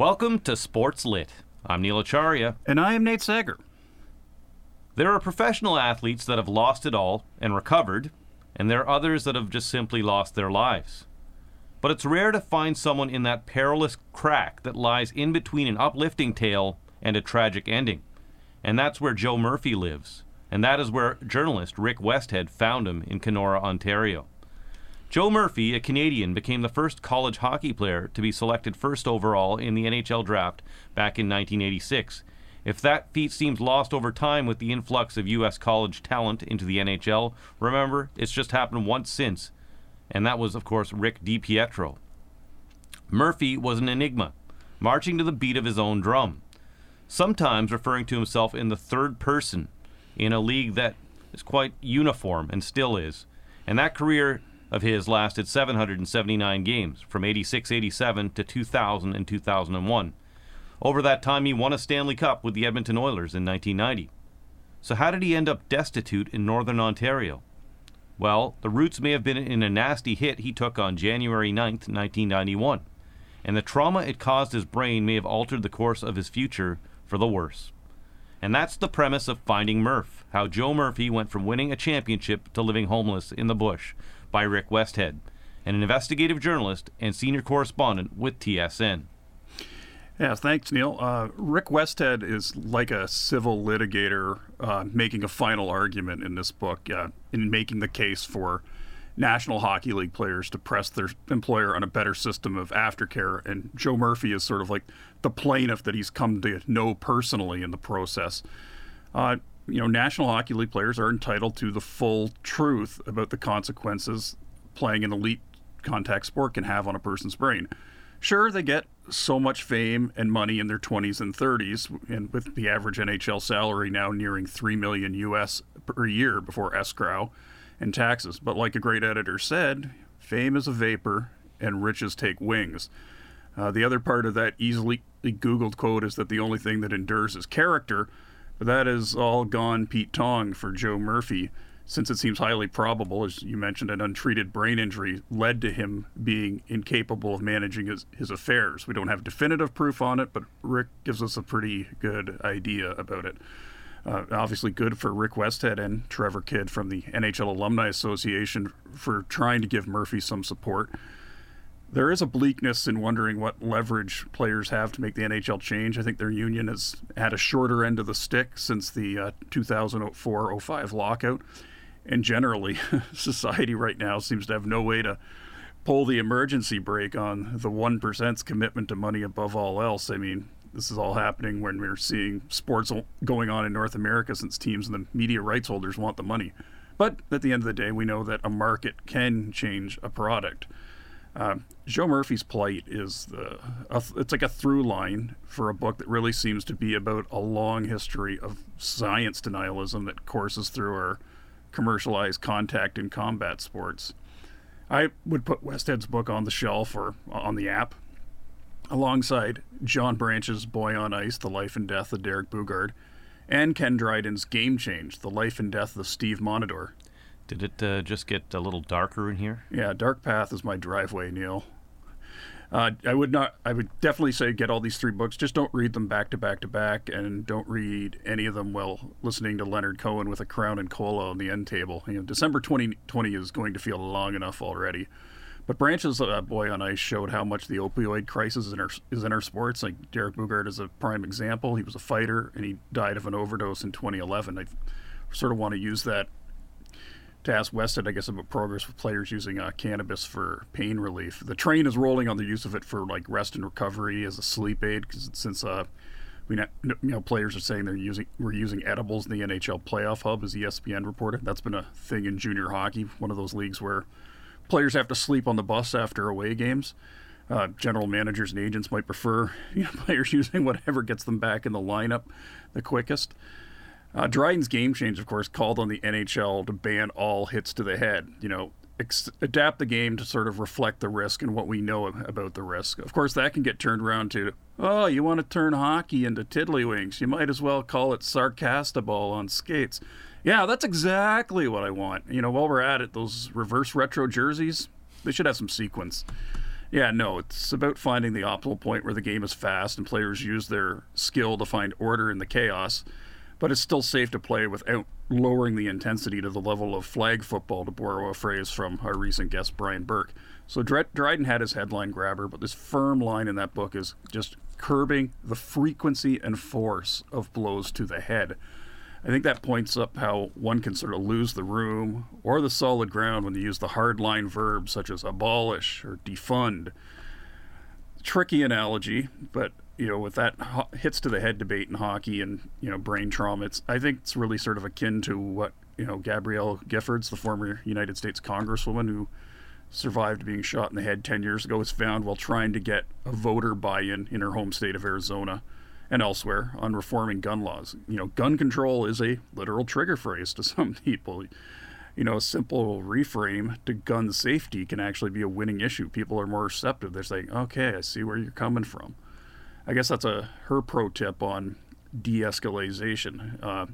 Welcome to Sports Lit. I'm Neil Acharya. And I am Nate Sager. There are professional athletes that have lost it all and recovered, and there are others that have just simply lost their lives. But it's rare to find someone in that perilous crack that lies in between an uplifting tale and a tragic ending. And that's where Joe Murphy lives. And that is where journalist Rick Westhead found him in Kenora, Ontario. Joe Murphy, a Canadian, became the first college hockey player to be selected first overall in the NHL draft back in 1986. If that feat seems lost over time with the influx of U.S. college talent into the NHL, remember, it's just happened once since. And that was, of course, Rick DiPietro. Murphy was an enigma, marching to the beat of his own drum, sometimes referring to himself in the third person in a league that is quite uniform and still is. And that career of his lasted 779 games from 86-87 to 2000 and 2001. Over that time, he won a Stanley Cup with the Edmonton Oilers in 1990. So how did he end up destitute in Northern Ontario? Well, the roots may have been in a nasty hit he took on January 9th, 1991, and the trauma it caused his brain may have altered the course of his future for the worse. And that's the premise of Finding Murph, how Joe Murphy went from winning a championship to living homeless in the bush, by Rick Westhead, an investigative journalist and senior correspondent with TSN. Yes, thanks, Neil. Rick Westhead is like a civil litigator making a final argument in this book, in making the case for National Hockey League players to press their employer on a better system of aftercare. And Joe Murphy is sort of like the plaintiff that he's come to know personally in the process. National Hockey League players are entitled to the full truth about the consequences playing an elite contact sport can have on a person's brain. Sure, they get so much fame and money in their 20s and 30s, and with the average NHL salary now nearing $3 million US per year before escrow and taxes. But like a great editor said, fame is a vapor and riches take wings. The other part of that easily Googled quote is that the only thing that endures is character. But that is all gone Pete Tong for Joe Murphy, since it seems highly probable, as you mentioned, an untreated brain injury led to him being incapable of managing his affairs. We don't have definitive proof on it, but Rick gives us a pretty good idea about it. Obviously good for Rick Westhead and Trevor Kidd from the NHL Alumni Association for trying to give Murphy some support. There is a bleakness in wondering what leverage players have to make the NHL change. I think their union has had a shorter end of the stick since the 2004-05 lockout. And generally, society right now seems to have no way to pull the emergency brake on the 1%'s commitment to money above all else. I mean, this is all happening when we're seeing sports going on in North America since teams and the media rights holders want the money. But at the end of the day, we know that a market can change a product. Joe Murphy's plight is it's like a through line for a book that really seems to be about a long history of science denialism that courses through our commercialized contact and combat sports. I would put Westhead's book on the shelf or on the app alongside John Branch's Boy on Ice, The Life and Death of Derek Bougard, and Ken Dryden's Game Change, The Life and Death of Steve Monador. Did it just get a little darker in here? Yeah, dark path is my driveway, Neil. I would definitely say get all these three books. Just don't read them back to back to back, and don't read any of them while listening to Leonard Cohen with a crown and cola on the end table. You know, December 2020 is going to feel long enough already. But Branch's Boy on Ice showed how much the opioid crisis is in our sports. Like Derek Bougard is a prime example. He was a fighter, and he died of an overdose in 2011. I sort of want to use that to ask Westhead, I guess, about progress with players using cannabis for pain relief. The train is rolling on the use of it for like rest and recovery as a sleep aid, because since players are saying we're using edibles in the NHL playoff hub, as ESPN reported. That's been a thing in junior hockey, one of those leagues where players have to sleep on the bus after away games. General managers and agents might prefer players using whatever gets them back in the lineup the quickest. Dryden's Game Change, of course, called on the NHL to ban all hits to the head, adapt the game to sort of reflect the risk and what we know about the risk. Of course, that can get turned around to, oh, you want to turn hockey into tiddlywinks. You might as well call it sarcastaball on skates. Yeah, that's exactly what I want. While we're at it, those reverse retro jerseys, they should have some sequins. Yeah, no, it's about finding the optimal point where the game is fast and players use their skill to find order in the chaos, but it's still safe to play without lowering the intensity to the level of flag football, to borrow a phrase from our recent guest, Brian Burke. So Dryden had his headline grabber, but this firm line in that book is just curbing the frequency and force of blows to the head. I think that points up how one can sort of lose the room or the solid ground when you use the hard-line verbs such as abolish or defund. Tricky analogy, but, you know, with that hits to the head debate in hockey and, you know, brain trauma, I think it's really sort of akin to what, you know, Gabrielle Giffords, the former United States Congresswoman who survived being shot in the head 10 years ago, was found while trying to get a voter buy-in in her home state of Arizona and elsewhere on reforming gun laws. You know, gun control is a literal trigger phrase to some people. You know, a simple reframe to gun safety can actually be a winning issue. People are more receptive. They're saying, okay, I see where you're coming from. I guess that's her pro tip on de-escalation.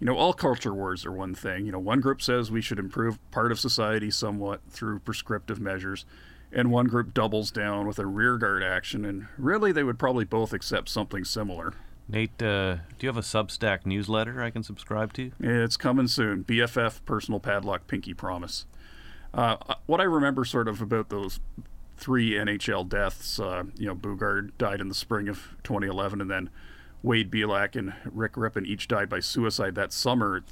You know, all culture wars are one thing. You know, one group says we should improve part of society somewhat through prescriptive measures, and one group doubles down with a rearguard action, and really they would probably both accept something similar. Nate, do you have a Substack newsletter I can subscribe to? It's coming soon. BFF, Personal Padlock, Pinky Promise. What I remember sort of about those three NHL deaths, you know, Bugard died in the spring of 2011, and then Wade Belak and Rick Rippon each died by suicide that summer.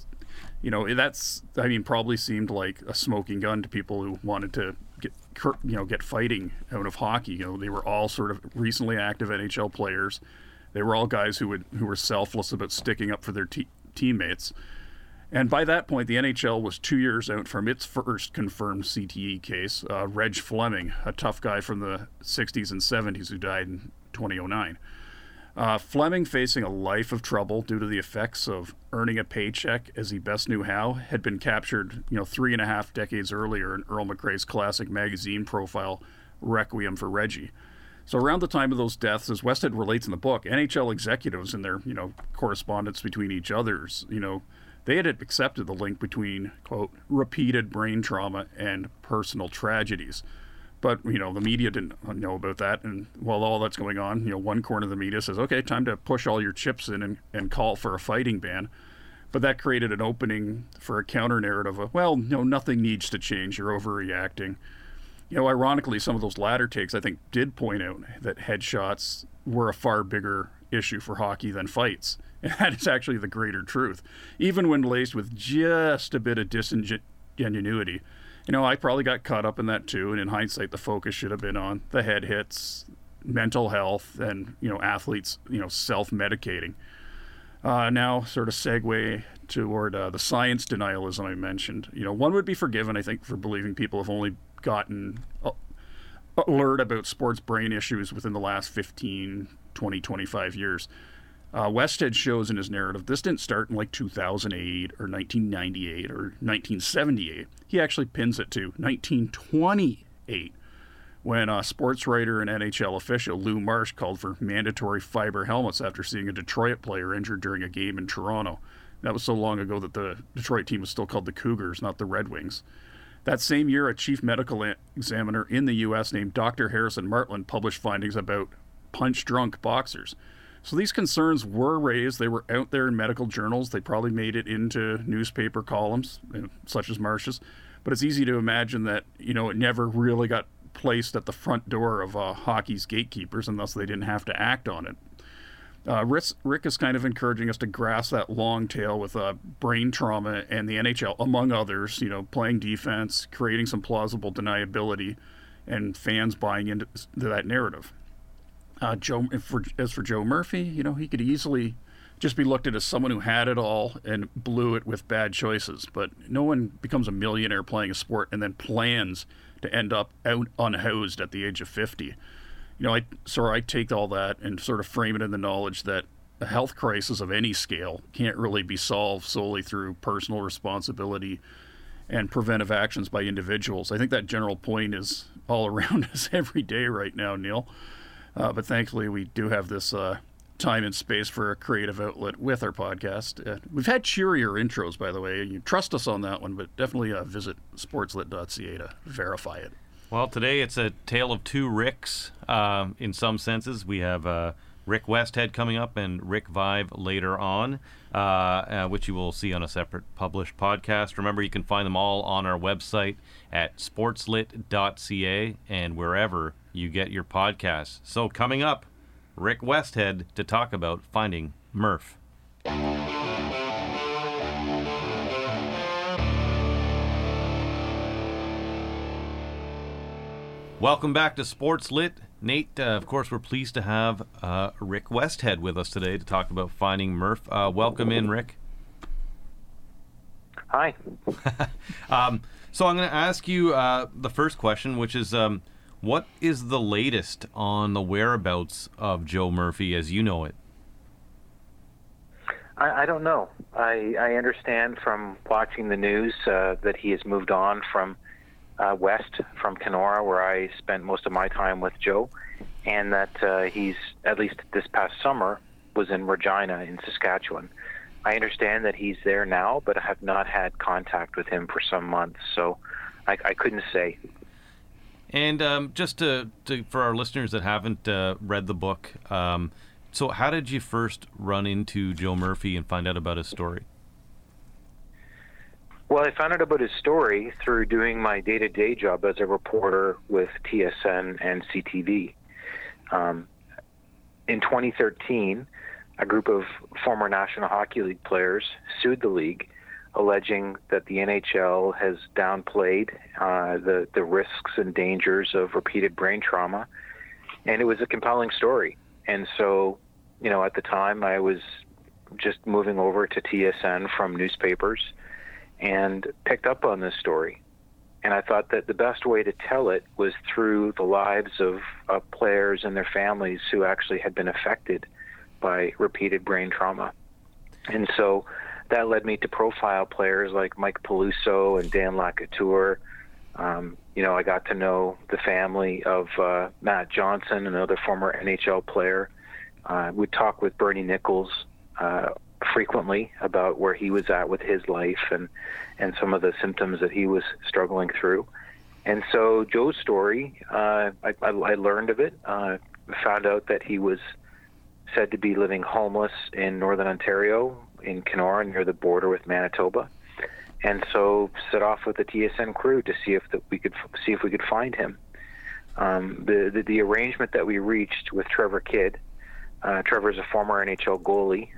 You know, that's, I mean, probably seemed like a smoking gun to people who wanted to get fighting out of hockey. You know, they were all sort of recently active NHL players. They were all guys who were selfless about sticking up for their teammates. And by that point, the NHL was 2 years out from its first confirmed CTE case, Reg Fleming, a tough guy from the 60s and 70s who died in 2009. Fleming, facing a life of trouble due to the effects of earning a paycheck as he best knew how, had been captured, you know, 3.5 decades earlier in Earl McRae's classic magazine profile, Requiem for Reggie. So around the time of those deaths, as Westhead relates in the book, NHL executives in their, you know, correspondence between each others, you know, they had accepted the link between, quote, repeated brain trauma and personal tragedies. But, you know, the media didn't know about that. And while all that's going on, you know, one corner of the media says, okay, time to push all your chips in and call for a fighting ban. But that created an opening for a counter-narrative of, well, no, nothing needs to change. You're overreacting. You know, ironically, some of those latter takes, I think, did point out that headshots were a far bigger issue for hockey than fights. And that is actually the greater truth. Even when laced with just a bit of disingenuity. You know, I probably got caught up in that too, and in hindsight, the focus should have been on the head hits, mental health, and, you know, athletes, you know, self-medicating. Now, sort of segue toward the science denialism I mentioned. You know, one would be forgiven, I think, for believing people have only gotten alert about sports brain issues within the last 15, 20, 25 years. Westhead shows in his narrative this didn't start in like 2008 or 1998 or 1978. He actually pins it to 1928 when sports writer and NHL official Lou Marsh called for mandatory fiber helmets after seeing a Detroit player injured during a game in Toronto. That was so long ago that the Detroit team was still called the Cougars, not the Red Wings. That same year, a chief medical examiner in the U.S. named Dr. Harrison Martland published findings about punch-drunk boxers. So these concerns were raised. They were out there in medical journals. They probably made it into newspaper columns, you know, such as Marsh's. But it's easy to imagine that, you know, it never really got placed at the front door of hockey's gatekeepers, and thus they didn't have to act on it. Rick is kind of encouraging us to grasp that long tail with brain trauma and the NHL, among others, you know, playing defense, creating some plausible deniability, and fans buying into that narrative. As for Joe Murphy, you know, he could easily just be looked at as someone who had it all and blew it with bad choices. But no one becomes a millionaire playing a sport and then plans to end up out unhoused at the age of 50. You know, I take all that and sort of frame it in the knowledge that a health crisis of any scale can't really be solved solely through personal responsibility and preventive actions by individuals. I think that general point is all around us every day right now, Neil. But thankfully, we do have this time and space for a creative outlet with our podcast. We've had cheerier intros, by the way. You trust us on that one, but definitely visit sportslit.ca to verify it. Well, today it's a tale of two Ricks in some senses. We have Rick Westhead coming up and Rick Vive later on, which you will see on a separate published podcast. Remember, you can find them all on our website at sportslit.ca and wherever you get your podcasts. So coming up, Rick Westhead to talk about Finding Murph. Welcome back to Sports Lit. Nate, of course, we're pleased to have Rick Westhead with us today to talk about Finding Murph. Welcome in, Rick. Hi. So I'm going to ask you the first question, which is, what is the latest on the whereabouts of Joe Murphy as you know it? I don't know. I understand from watching the news that he has moved on from west from Kenora, where I spent most of my time with Joe, and that he's, at least this past summer, was in Regina in Saskatchewan. I understand that he's there now, but I have not had contact with him for some months, so I couldn't say. And just to for our listeners that haven't read the book, so how did you first run into Joe Murphy and find out about his story? Well, I found out about his story through doing my day-to-day job as a reporter with TSN and CTV. In 2013, a group of former National Hockey League players sued the league, alleging that the NHL has downplayed the risks and dangers of repeated brain trauma, and it was a compelling story. And so, you know, at the time, I was just moving over to TSN from newspapers, and picked up on this story. And I thought that the best way to tell it was through the lives of players and their families who actually had been affected by repeated brain trauma. And so that led me to profile players like Mike Peluso and Dan LaCouture. You know, I got to know the family of Matt Johnson, another former NHL player. We talked with Bernie Nichols frequently about where he was at with his life and some of the symptoms that he was struggling through. And so Joe's story, I learned of it, found out that he was said to be living homeless in Northern Ontario, in Kenora, near the border with Manitoba. And so set off with the TSN crew to see if we could find him. The arrangement that we reached with Trevor Kidd, Trevor's a former NHL goalie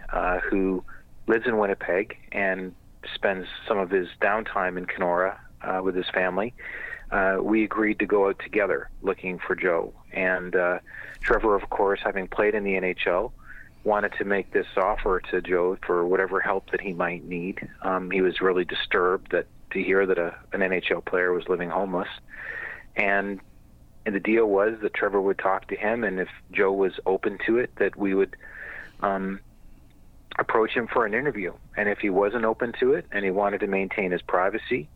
who lives in Winnipeg and spends some of his downtime in Kenora with his family. We agreed to go out together looking for Joe. And Trevor, of course, having played in the NHL, wanted to make this offer to Joe for whatever help that he might need. He was really disturbed to hear that an NHL player was living homeless. And the deal was that Trevor would talk to him, and if Joe was open to it, that we would approach him for an interview. And if he wasn't open to it and he wanted to maintain his privacy,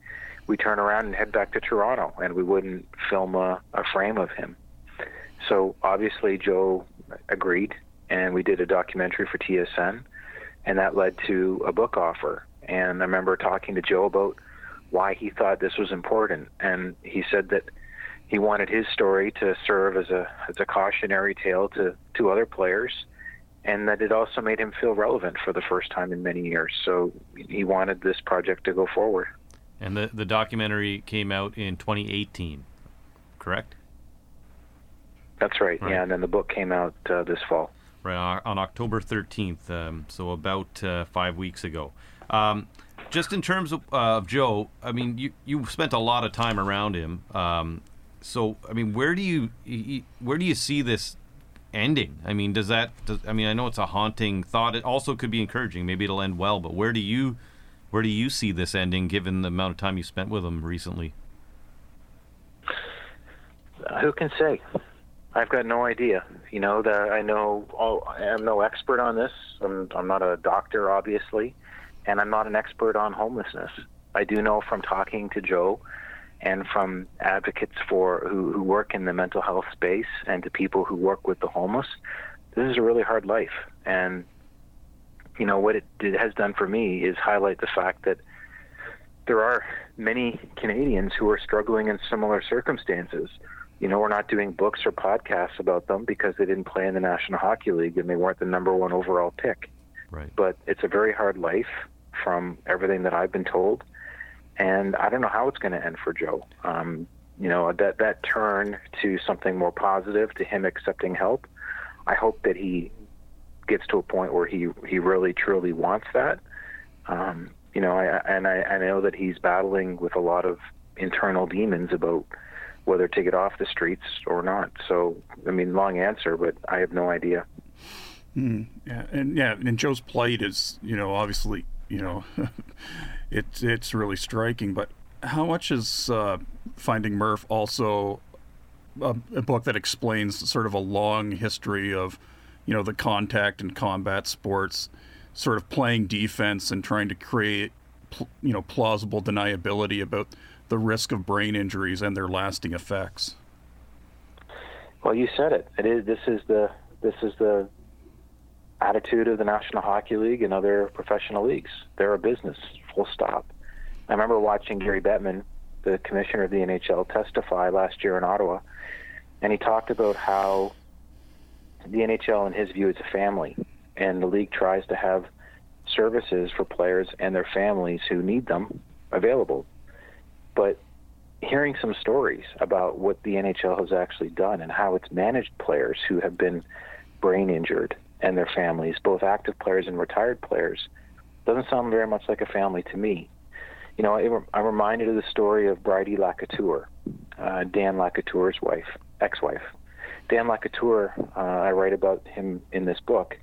we turn around and head back to Toronto, and we wouldn't film a frame of him. So obviously Joe agreed, and we did a documentary for TSN, and that led to a book offer. And I remember talking to Joe about why he thought this was important, and he said that he wanted his story to serve as a cautionary tale to other players, and that it also made him feel relevant for the first time in many years. So he wanted this project to go forward. And the documentary came out in 2018, correct? That's right, yeah, and then the book came out this fall. Right, on October 13th, so about 5 weeks ago. Just in terms of Joe, I mean, you spent a lot of time around him, so, I mean, where do you see this ending? I mean, I know it's a haunting thought. It also could be encouraging. Maybe it'll end well. But where do you see this ending, given the amount of time you spent with him recently? Who can say? I've got no idea. You know, I'm no expert on this. I'm not a doctor, obviously, and I'm not an expert on homelessness. I do know from talking to Joe, and from advocates who work in the mental health space and to people who work with the homeless, this is a really hard life. And, you know, what it has done for me is highlight the fact that there are many Canadians who are struggling in similar circumstances. You know, we're not doing books or podcasts about them because they didn't play in the National Hockey League and they weren't the number one overall pick. Right. But it's a very hard life from everything that I've been told. And I don't know how it's going to end for Joe. You know, that turn to something more positive, to him accepting help. I hope that he gets to a point where he really, truly wants that. You know, I know that he's battling with a lot of internal demons about whether to get off the streets or not. So, I mean, long answer, but I have no idea. And Joe's plight is, you know, obviously, you know, it's really striking. But how much is Finding Murph also a book that explains sort of a long history of, you know, the contact and combat sports, sort of playing defense and trying to create, you know, plausible deniability about the risk of brain injuries and their lasting effects? Well, you said it. It is. This is the attitude of the National Hockey League and other professional leagues. They're a business, full stop. I remember watching Gary Bettman, the commissioner of the NHL, testify last year in Ottawa, and he talked about how the NHL, in his view, is a family, and the league tries to have services for players and their families who need them available. But hearing some stories about what the NHL has actually done and how it's managed players who have been brain injured and their families, both active players and retired players, doesn't sound very much like a family to me. You know, I'm reminded of the story of Bridie Lacouture, Dan LaCouture's ex-wife. Dan LaCouture, I write about him in this book,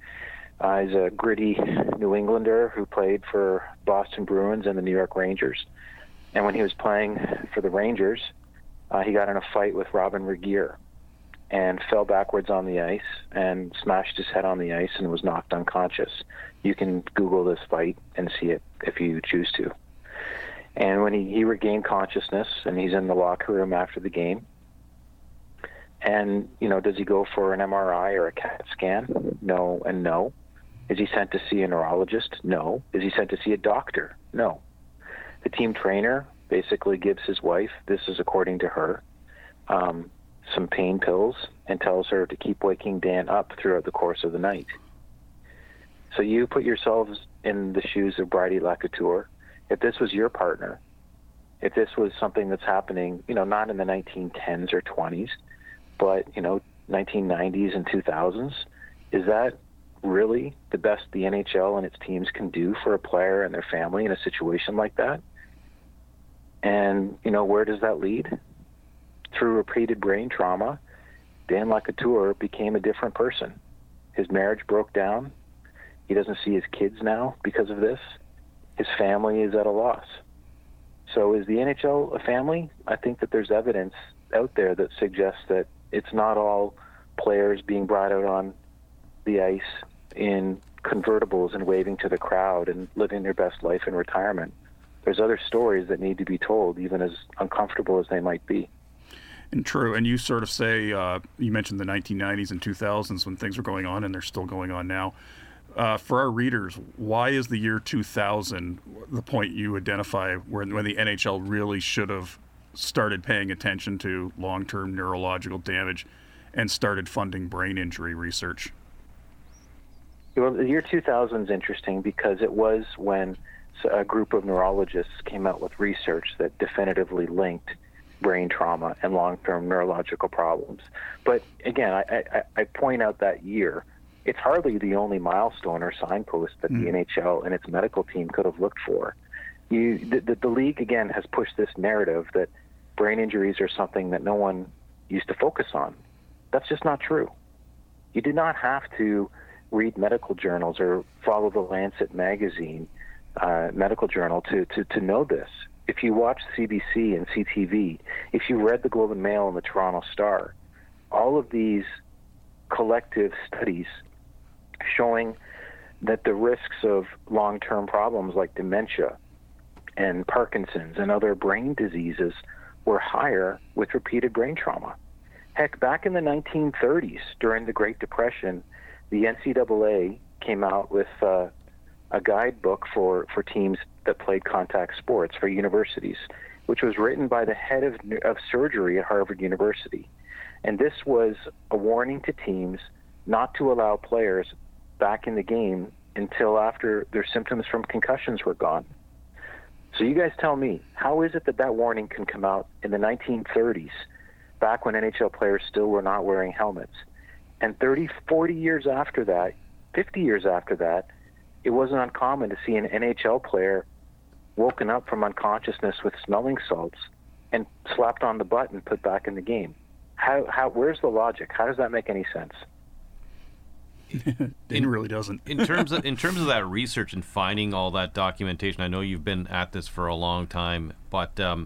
is a gritty New Englander who played for Boston Bruins and the New York Rangers. And when he was playing for the Rangers, he got in a fight with Robin Regeer and fell backwards on the ice and smashed his head on the ice and was knocked unconscious. You can Google this fight and see it if you choose to. And when he regained consciousness and he's in the locker room after the game, and, you know, does he go for an MRI or a CAT scan? No and no. Is he sent to see a neurologist? No. Is he sent to see a doctor? No. The team trainer basically gives his wife, this is according to her, some pain pills and tells her to keep waking Dan up throughout the course of the night. So you put yourselves in the shoes of Bridie Lacouture. If this was your partner, if this was something that's happening, you know, not in the 1910s or 20s, but, you know, 1990s and 2000s, is that really the best the NHL and its teams can do for a player and their family in a situation like that? And, you know, where does that lead? Through repeated brain trauma, Dan LaCouture became a different person. His marriage broke down. He doesn't see his kids now because of this. His family is at a loss. So is the NHL a family? I think that there's evidence out there that suggests that it's not all players being brought out on the ice in convertibles and waving to the crowd and living their best life in retirement. There's other stories that need to be told, even as uncomfortable as they might be. And true. And you sort of say, you mentioned the 1990s and 2000s when things were going on, and they're still going on now. For our readers, why is the year 2000 the point you identify when the NHL really should have started paying attention to long-term neurological damage and started funding brain injury research? Well, the year 2000 is interesting because it was when a group of neurologists came out with research that definitively linked brain trauma and long-term neurological problems. But again, I point out that year. It's hardly the only milestone or signpost that the NHL and its medical team could have looked for. The league, again, has pushed this narrative that brain injuries are something that no one used to focus on. That's just not true. You did not have to read medical journals or follow the Lancet magazine medical journal to know this. If you watched CBC and CTV, if you read the Globe and Mail and the Toronto Star, all of these collective studies showing that the risks of long-term problems like dementia and Parkinson's and other brain diseases were higher with repeated brain trauma. Heck, back in the 1930s, during the Great Depression, the NCAA came out with a guidebook for teams that played contact sports for universities, which was written by the head of surgery at Harvard University. And this was a warning to teams not to allow players back in the game until after their symptoms from concussions were gone. So you guys tell me, how is it that that warning can come out in the 1930s, back when NHL players still were not wearing helmets? And 30, 40 years after that, 50 years after that, it wasn't uncommon to see an NHL player woken up from unconsciousness with smelling salts and slapped on the butt and put back in the game. How? Where's the logic? How does that make any sense? It really doesn't. in terms of that research and finding all that documentation, I know you've been at this for a long time, but I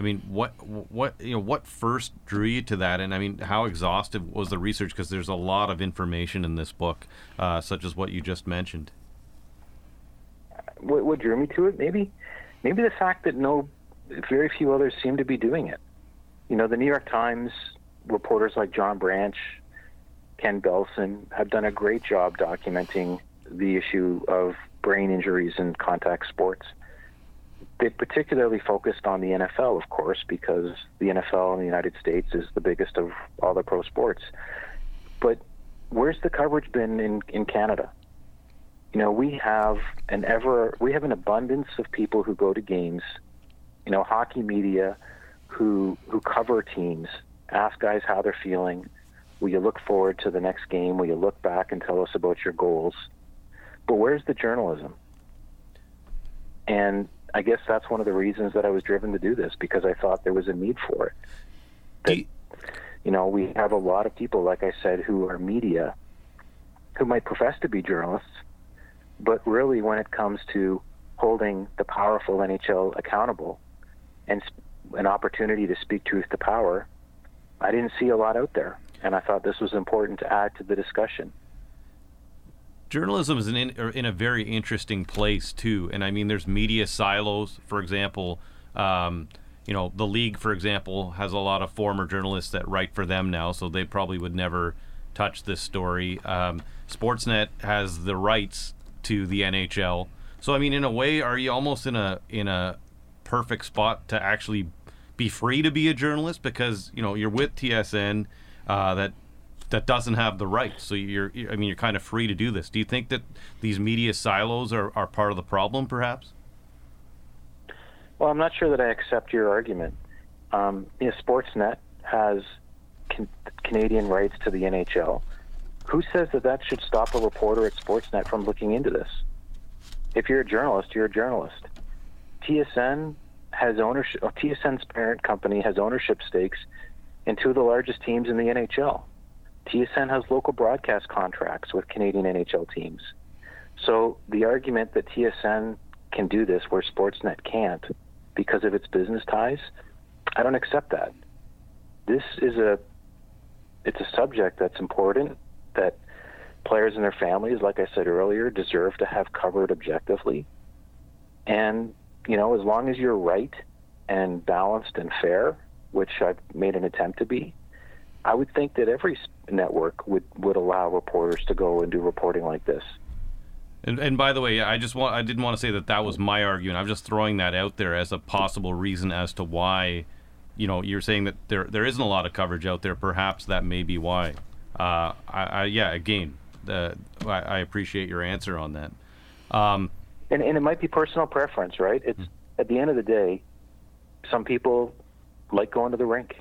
mean, what first drew you to that? And I mean, how exhaustive was the research? Because there's a lot of information in this book, such as what you just mentioned. What drew me to it? Maybe the fact that very few others seem to be doing it. You know, the New York Times reporters like John Branch, Ken Belson have done a great job documenting the issue of brain injuries in contact sports. They particularly focused on the NFL, of course, because the NFL in the United States is the biggest of all the pro sports. But where's the coverage been in Canada? You know, we have an abundance of people who go to games, you know, hockey media who cover teams, ask guys how they're feeling. Will you look forward to the next game? Will you look back and tell us about your goals? But where's the journalism? And I guess that's one of the reasons that I was driven to do this, because I thought there was a need for it. You know, we have a lot of people, like I said, who are media, who might profess to be journalists, but really when it comes to holding the powerful NHL accountable and an opportunity to speak truth to power, I didn't see a lot out there. And I thought this was important to add to the discussion. Journalism is in a very interesting place, too. And, I mean, there's media silos, for example. You know, the league, for example, has a lot of former journalists that write for them now, so they probably would never touch this story. Sportsnet has the rights to the NHL. So, I mean, in a way, are you almost in a perfect spot to actually be free to be a journalist? Because, you know, you're with TSN, that doesn't have the rights, so you're kind of free to do this. Do you think that these media silos are part of the problem, perhaps? Well, I'm not sure that I accept your argument. You know, Sportsnet has Canadian rights to the NHL. Who says that should stop a reporter at Sportsnet from looking into this? If you're a journalist, you're a journalist. TSN has ownership. TSN's parent company has ownership stakes and two of the largest teams in the NHL. TSN has local broadcast contracts with Canadian NHL teams. So the argument that TSN can do this where Sportsnet can't because of its business ties, I don't accept that. This is it's a subject that's important, that players and their families, like I said earlier, deserve to have covered objectively. And, you know, as long as you're right and balanced and fair, which I've made an attempt to be, I would think that every network would allow reporters to go and do reporting like this. And by the way, I didn't want to say that was my argument. I'm just throwing that out there as a possible reason as to why, you know, you're saying that there isn't a lot of coverage out there. Perhaps that may be why. I appreciate your answer on that. And it might be personal preference, right? It's at the end of the day, some people like going to the rink,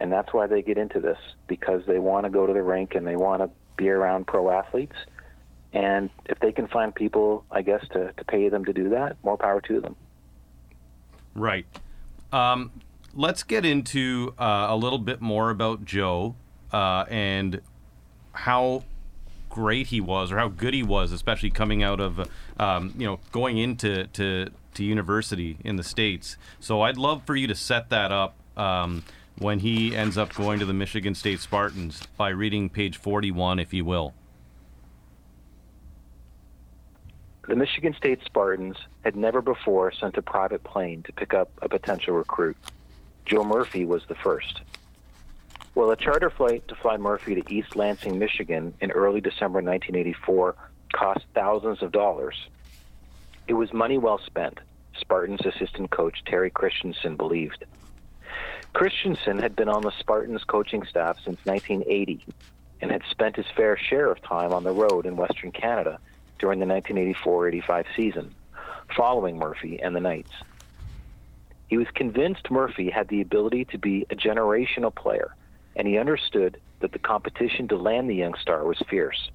and that's why they get into this, because they want to go to the rink and they want to be around pro athletes, and if they can find people, I guess, to pay them to do that, more power to them. Right. Let's get into a little bit more about Joe and how great he was, or how good he was, especially coming out of going into university in the States. So I'd love for you to set that up when he ends up going to the Michigan State Spartans by reading page 41, if you will. The Michigan State Spartans had never before sent a private plane to pick up a potential recruit. Joe Murphy was the first. Well, a charter flight to fly Murphy to East Lansing, Michigan in early December 1984 cost thousands of dollars. It was money well spent, Spartans assistant coach Terry Christensen believed. Christensen had been on the Spartans coaching staff since 1980 and had spent his fair share of time on the road in Western Canada during the 1984-85 season, following Murphy and the Knights. He was convinced Murphy had the ability to be a generational player, and he understood that the competition to land the young star was fierce.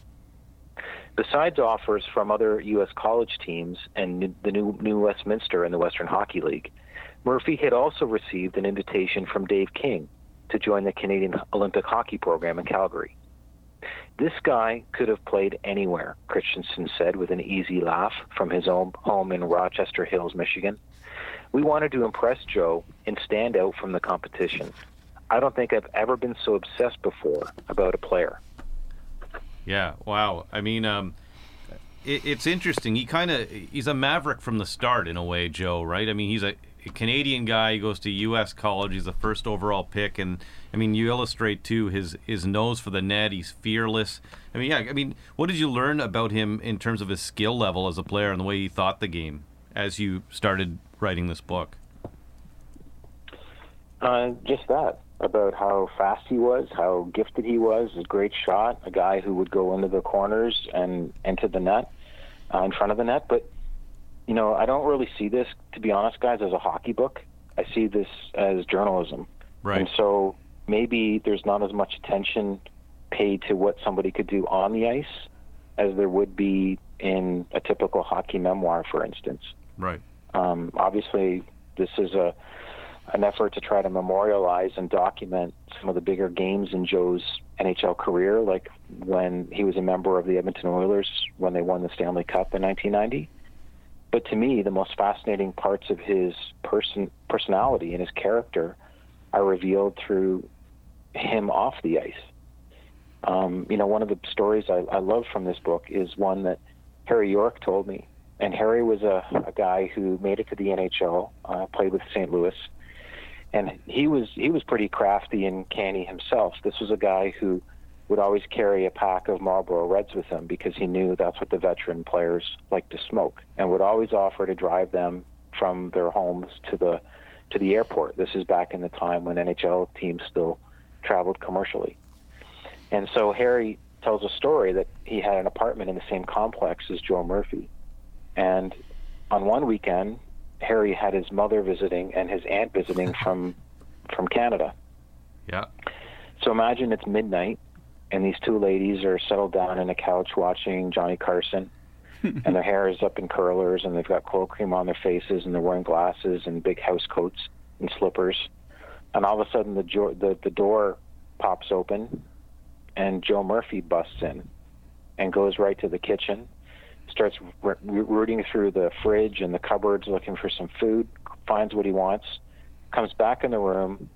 Besides offers from other U.S. college teams and the New Westminster and the Western Hockey League, Murphy had also received an invitation from Dave King to join the Canadian Olympic hockey program in Calgary. This guy could have played anywhere, Christensen said with an easy laugh from his own home in Rochester Hills, Michigan. We wanted to impress Joe and stand out from the competition. I don't think I've ever been so obsessed before about a player. Yeah, wow. I mean, it's interesting. He's a maverick from the start in a way, Joe, right? I mean, he's a Canadian guy. He goes to U.S. college. He's the first overall pick. And, I mean, you illustrate, too, his nose for the net. He's fearless. I mean, yeah, I mean, what did you learn about him in terms of his skill level as a player and the way he thought the game as you started writing this book? Just that, about how fast he was, how gifted he was, a great shot, a guy who would go into the corners and into the net, in front of the net. But, you know, I don't really see this, to be honest, guys, as a hockey book. I see this as journalism. Right. And so maybe there's not as much attention paid to what somebody could do on the ice as there would be in a typical hockey memoir, for instance. Right. Obviously, this is an effort to try to memorialize and document some of the bigger games in Joe's NHL career, like when he was a member of the Edmonton Oilers when they won the Stanley Cup in 1990. But to me, the most fascinating parts of his personality and his character are revealed through him off the ice. You know, one of the stories I love from this book is one that Harry York told me. And Harry was a guy who made it to the NHL, played with St. Louis. And he was pretty crafty and canny himself. This was a guy who would always carry a pack of Marlboro Reds with him because he knew that's what the veteran players liked to smoke, and would always offer to drive them from their homes to the airport. This is back in the time when NHL teams still traveled commercially. And so Harry tells a story that he had an apartment in the same complex as Joe Murphy. And on one weekend, Harry had his mother visiting and his aunt visiting from Canada. Yeah. So imagine it's midnight, and these two ladies are settled down in a couch watching Johnny Carson, and their hair is up in curlers, and they've got cold cream on their faces, and they're wearing glasses and big house coats and slippers. And all of a sudden, the door pops open, and Joe Murphy busts in and goes right to the kitchen, starts rooting through the fridge and the cupboards looking for some food, finds what he wants, comes back in the room,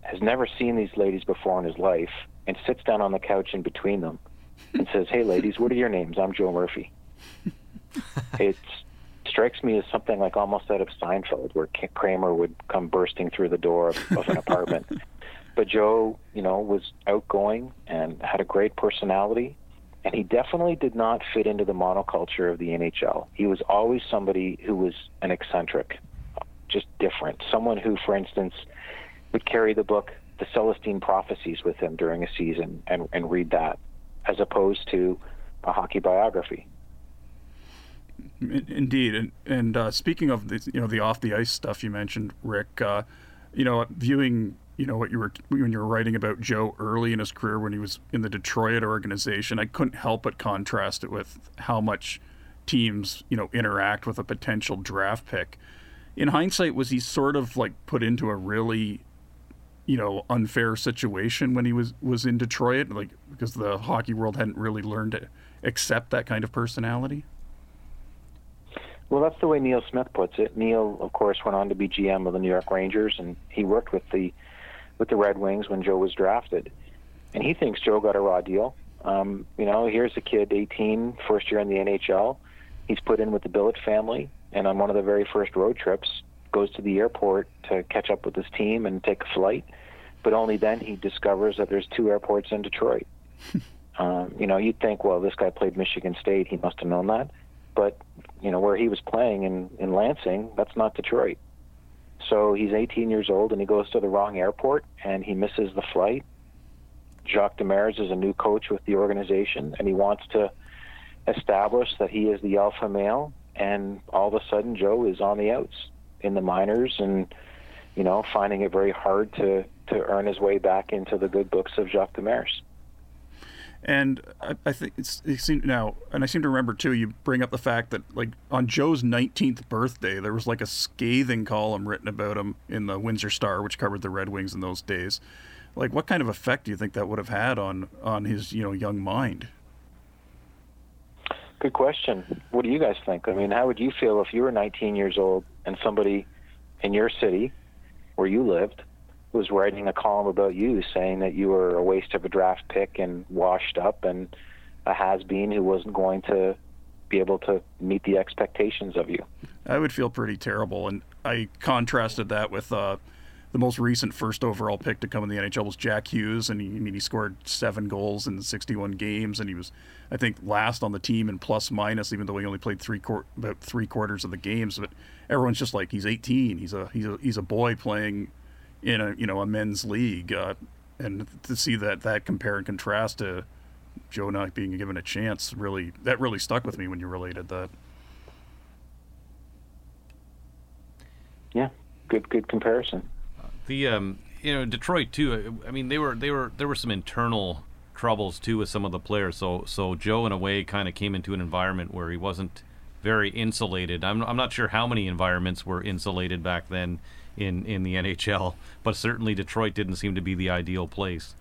has never seen these ladies before in his life, and sits down on the couch in between them and says, "Hey, ladies, what are your names? I'm Joe Murphy." It strikes me as something like almost out of Seinfeld, where Kramer would come bursting through the door of an apartment. But Joe, you know, was outgoing and had a great personality. And he definitely did not fit into the monoculture of the NHL. He was always somebody who was an eccentric, just different. Someone who, for instance, would carry the book The Celestine Prophecies with him during a season and read that, as opposed to a hockey biography. Indeed. And speaking of the off-the-ice stuff you mentioned, Rick, viewing... when you were writing about Joe early in his career when he was in the Detroit organization, I couldn't help but contrast it with how much teams, interact with a potential draft pick. In hindsight, was he sort of like put into a really, unfair situation when he was in Detroit, like because the hockey world hadn't really learned to accept that kind of personality? Well, that's the way Neil Smith puts it. Neil, of course, went on to be GM of the New York Rangers, and he worked with the Red Wings when Joe was drafted. And he thinks Joe got a raw deal. Here's a kid, 18, first year in the NHL. He's put in with the Billet family, and on one of the very first road trips, goes to the airport to catch up with his team and take a flight. But only then he discovers that there's two airports in Detroit. You'd think, well, this guy played Michigan State. He must have known that. But you know, where he was playing in Lansing, that's not Detroit. So he's 18 years old, and he goes to the wrong airport, and he misses the flight. Jacques Demers is a new coach with the organization, and he wants to establish that he is the alpha male, and all of a sudden Joe is on the outs in the minors and, you know, finding it very hard to earn his way back into the good books of Jacques Demers. And I think I seem to remember too, you bring up the fact that, like, on Joe's 19th birthday, there was like a scathing column written about him in the Windsor Star, which covered the Red Wings in those days. Like, what kind of effect do you think that would have had on his, you know, young mind? Good question. What do you guys think? I mean, how would you feel if you were 19 years old and somebody in your city where you lived was writing a column about you saying that you were a waste of a draft pick and washed up and a has-been who wasn't going to be able to meet the expectations of you? I would feel pretty terrible, and I contrasted that with the most recent first overall pick to come in the NHL was Jack Hughes, and he scored 7 goals in 61 games, and he was, I think, last on the team in plus-minus, even though he only played about three-quarters of the games. But everyone's just like, he's 18, he's a boy playing in a, you know, a men's league, and to see that compare and contrast to Joe not being given a chance, really stuck with me when you related that. Yeah, good comparison. The Detroit too. I mean, there were some internal troubles too with some of the players. So Joe in a way kind of came into an environment where he wasn't very insulated. I'm not sure how many environments were insulated back then in the NHL, but certainly Detroit didn't seem to be the ideal place.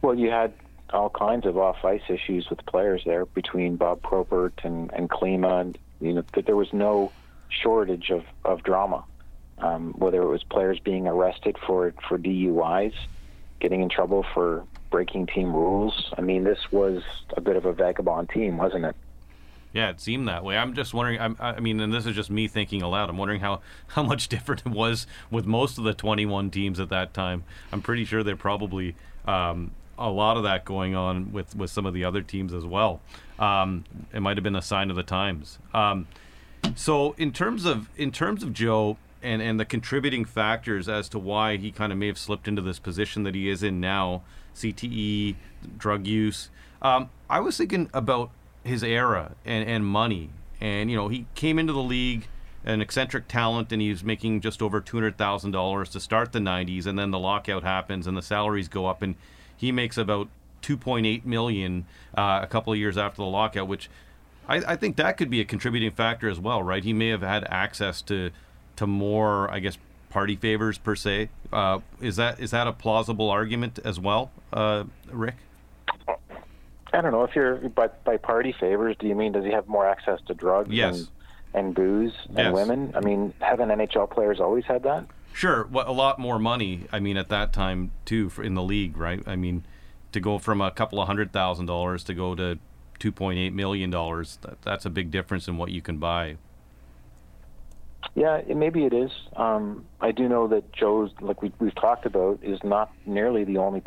Well, you had all kinds of off-ice issues with players there between Bob Probert and Klima, and you know that there was no shortage of drama, whether it was players being arrested for DUIs, getting in trouble for breaking team rules. I mean, this was a bit of a vagabond team, wasn't it? Yeah, it seemed that way. I'm just wondering, and this is just me thinking aloud, I'm wondering how much different it was with most of the 21 teams at that time. I'm pretty sure there probably a lot of that going on with some of the other teams as well. It might have been a sign of the times. So in terms of Joe and the contributing factors as to why he kind of may have slipped into this position that he is in now, CTE, drug use, I was thinking about his era and money, and you know, he came into the league an eccentric talent, and he was making just over $200,000 to start the 90s, and then the lockout happens and the salaries go up, and he makes about $2.8 million a couple of years after the lockout, which I think that could be a contributing factor as well, right? He may have had access to more, I guess, party favors per se. Is that a plausible argument as well, Rick? I don't know if you're by party favors. Do you mean does he have more access to drugs? Yes. and booze and yes. Women? I mean, haven't NHL players always had that? Sure, well, a lot more money. I mean, at that time too, in the league, right? I mean, to go from a couple of $100,000 to go to $2.8 million, that's a big difference in what you can buy. Yeah, maybe it is. I do know that Joe's, like we've talked about, is not nearly the only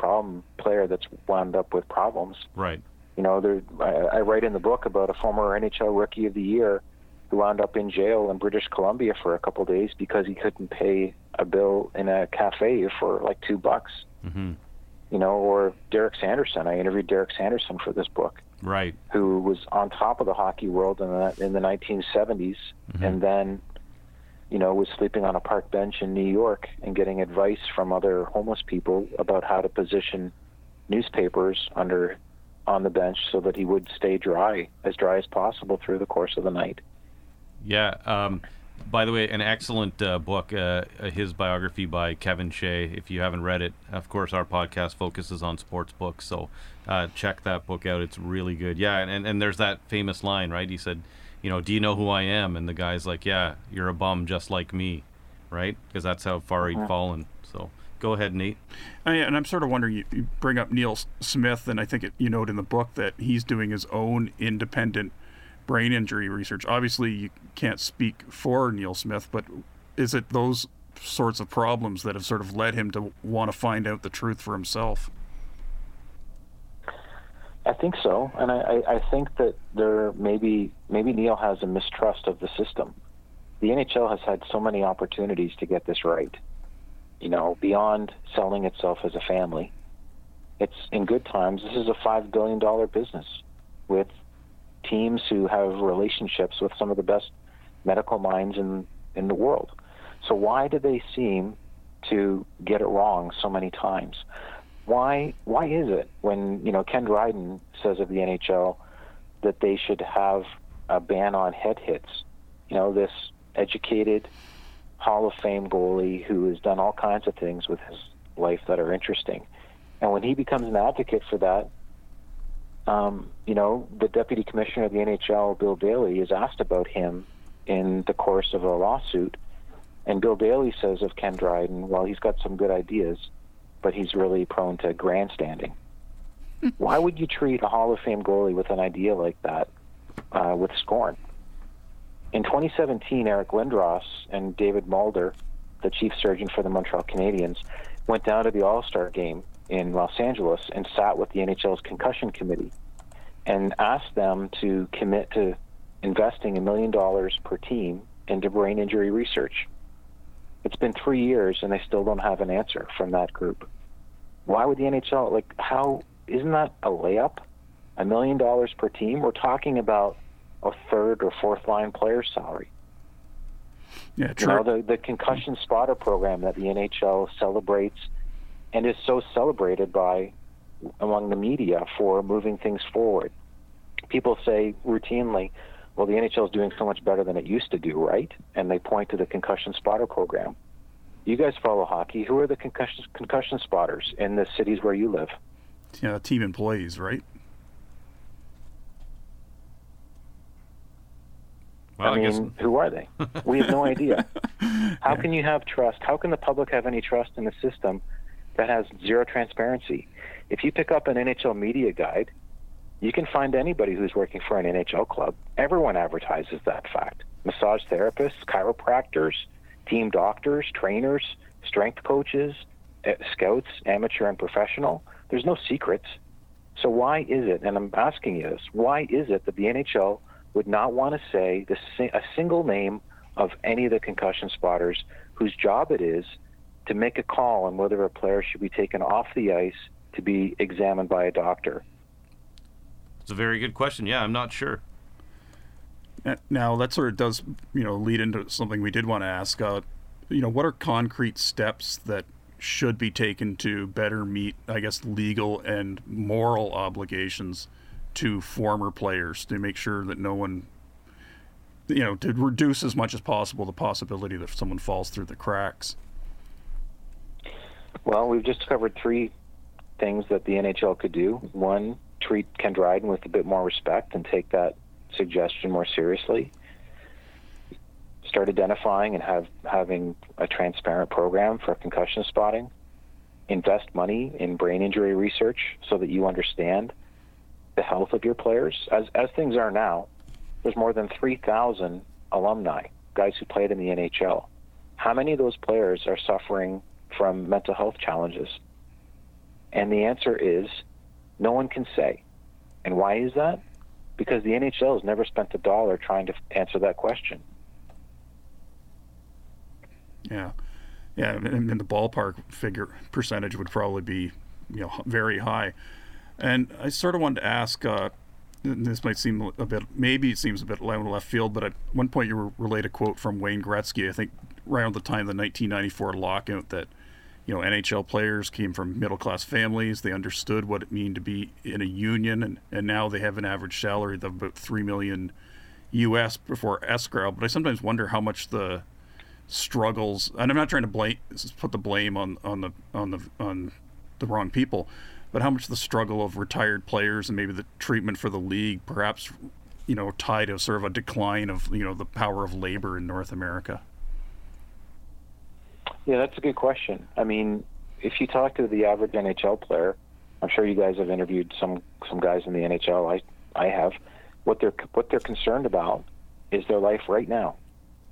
player that's wound up with problems. Right. You know, I write in the book about a former NHL Rookie of the Year who wound up in jail in British Columbia for a couple of days because he couldn't pay a bill in a cafe for like $2. Mm-hmm. You know, or Derek Sanderson. I interviewed Derek Sanderson for this book. Right. Who was on top of the hockey world in the 1970s, mm-hmm. and then, you know, was sleeping on a park bench in New York and getting advice from other homeless people about how to position newspapers on the bench so that he would stay dry as possible through the course of the night. Yeah. By the way, an excellent book, his biography by Kevin Shea. If you haven't read it, of course, our podcast focuses on sports books, so check that book out. It's really good. Yeah, and there's that famous line, right? He said, you know, do you know who I am? And the guy's like, yeah, you're a bum just like me, right? Because that's how far he'd fallen. So go ahead, Nate. And I'm sort of wondering, you bring up Neil Smith, and I think you note in the book that he's doing his own independent brain injury research. Obviously, you can't speak for Neil Smith, but is it those sorts of problems that have sort of led him to want to find out the truth for himself? I I think so, and I think that there maybe Neil has a mistrust of the system. The NHL has had so many opportunities to get this right, you know, beyond selling itself as a family. It's in good times. This is a $5 billion business with teams who have relationships with some of the best medical minds in the world. So why do they seem to get it wrong so many times? Why is it when, you know, Ken Dryden says of the NHL that they should have a ban on head hits? You know, this educated Hall of Fame goalie who has done all kinds of things with his life that are interesting. And when he becomes an advocate for that, you know, the deputy commissioner of the NHL, Bill Daly, is asked about him in the course of a lawsuit. And Bill Daly says of Ken Dryden, well, he's got some good ideas, but he's really prone to grandstanding. Why would you treat a Hall of Fame goalie with an idea like that with scorn? In 2017, Eric Lindros and David Mulder, the chief surgeon for the Montreal Canadiens, went down to the All-Star game in Los Angeles and sat with the NHL's concussion committee and asked them to commit to investing $1 million per team into brain injury research. It's been 3 years, and they still don't have an answer from that group. Why would the NHL, like, how, isn't that a layup? $1 million per team? We're talking about a third or fourth line player's salary. Yeah, true. You know, the concussion spotter program that the NHL celebrates and is so celebrated by among the media for moving things forward. People say routinely, well, the NHL is doing so much better than it used to do, right? And they point to the concussion spotter program. You guys follow hockey. Who are the concussion spotters in the cities where you live? Yeah, team employees, right? Well, I mean, guess... who are they? We have no idea. How can you have trust? How can the public have any trust in a system that has zero transparency? If you pick up an NHL media guide, you can find anybody who's working for an NHL club. Everyone advertises that fact. Massage therapists, chiropractors, team doctors, trainers, strength coaches, scouts, amateur and professional. There's no secrets. So why is it, and I'm asking you this, why is it that the NHL would not want to say a single name of any of the concussion spotters whose job it is to make a call on whether a player should be taken off the ice to be examined by a doctor? It's a very good question. Yeah, I'm not sure. Now, that sort of does, you know, lead into something we did want to ask. You know, what are concrete steps that should be taken to better meet, I guess, legal and moral obligations to former players to make sure that no one, you know, to reduce as much as possible the possibility that someone falls through the cracks? Well, we've just covered three things that the NHL could do. One, treat Ken Dryden with a bit more respect and take that suggestion more seriously. Start identifying and having a transparent program for concussion spotting. Invest money in brain injury research so that you understand the health of your players. As things are now, there's more than 3,000 alumni, guys who played in the NHL. How many of those players are suffering from mental health challenges? And the answer is no one can say. And why is that? Because the NHL has never spent $1 trying to answer that question. Yeah, and the ballpark figure percentage would probably be, you know, very high. And I sort of wanted to ask, this might seem a bit, maybe it seems a bit out of left field, but at one point you relayed a quote from Wayne Gretzky, I think around the time of the 1994 lockout, that, you know, NHL players came from middle-class families. They understood what it meant to be in a union, and now they have an average salary of about $3 million U.S. before escrow. But I sometimes wonder how much the struggles, and I'm not trying to put the blame on the wrong people, but how much the struggle of retired players and maybe the treatment for the league, perhaps, you know, tied to sort of a decline of, you know, the power of labor in North America. Yeah, that's a good question. I mean, if you talk to the average NHL player, I'm sure you guys have interviewed some guys in the NHL. I have. What they're concerned about is their life right now.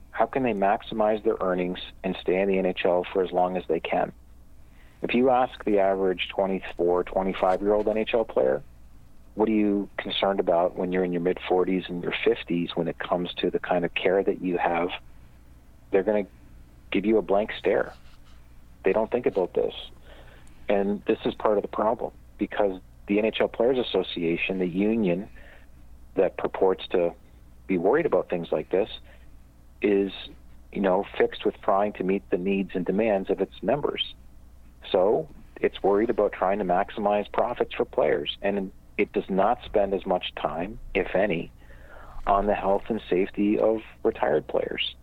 How can they maximize their earnings and stay in the NHL for as long as they can? If you ask the average 24, 25-year-old NHL player, what are you concerned about when you're in your mid-40s and your 50s when it comes to the kind of care that you have? They're going to give you a blank stare. They don't think about this. And this is part of the problem, because the NHL Players Association, the union that purports to be worried about things like this, is, you know, fixed with trying to meet the needs and demands of its members. So it's worried about trying to maximize profits for players, and it does not spend as much time, if any, on the health and safety of retired players.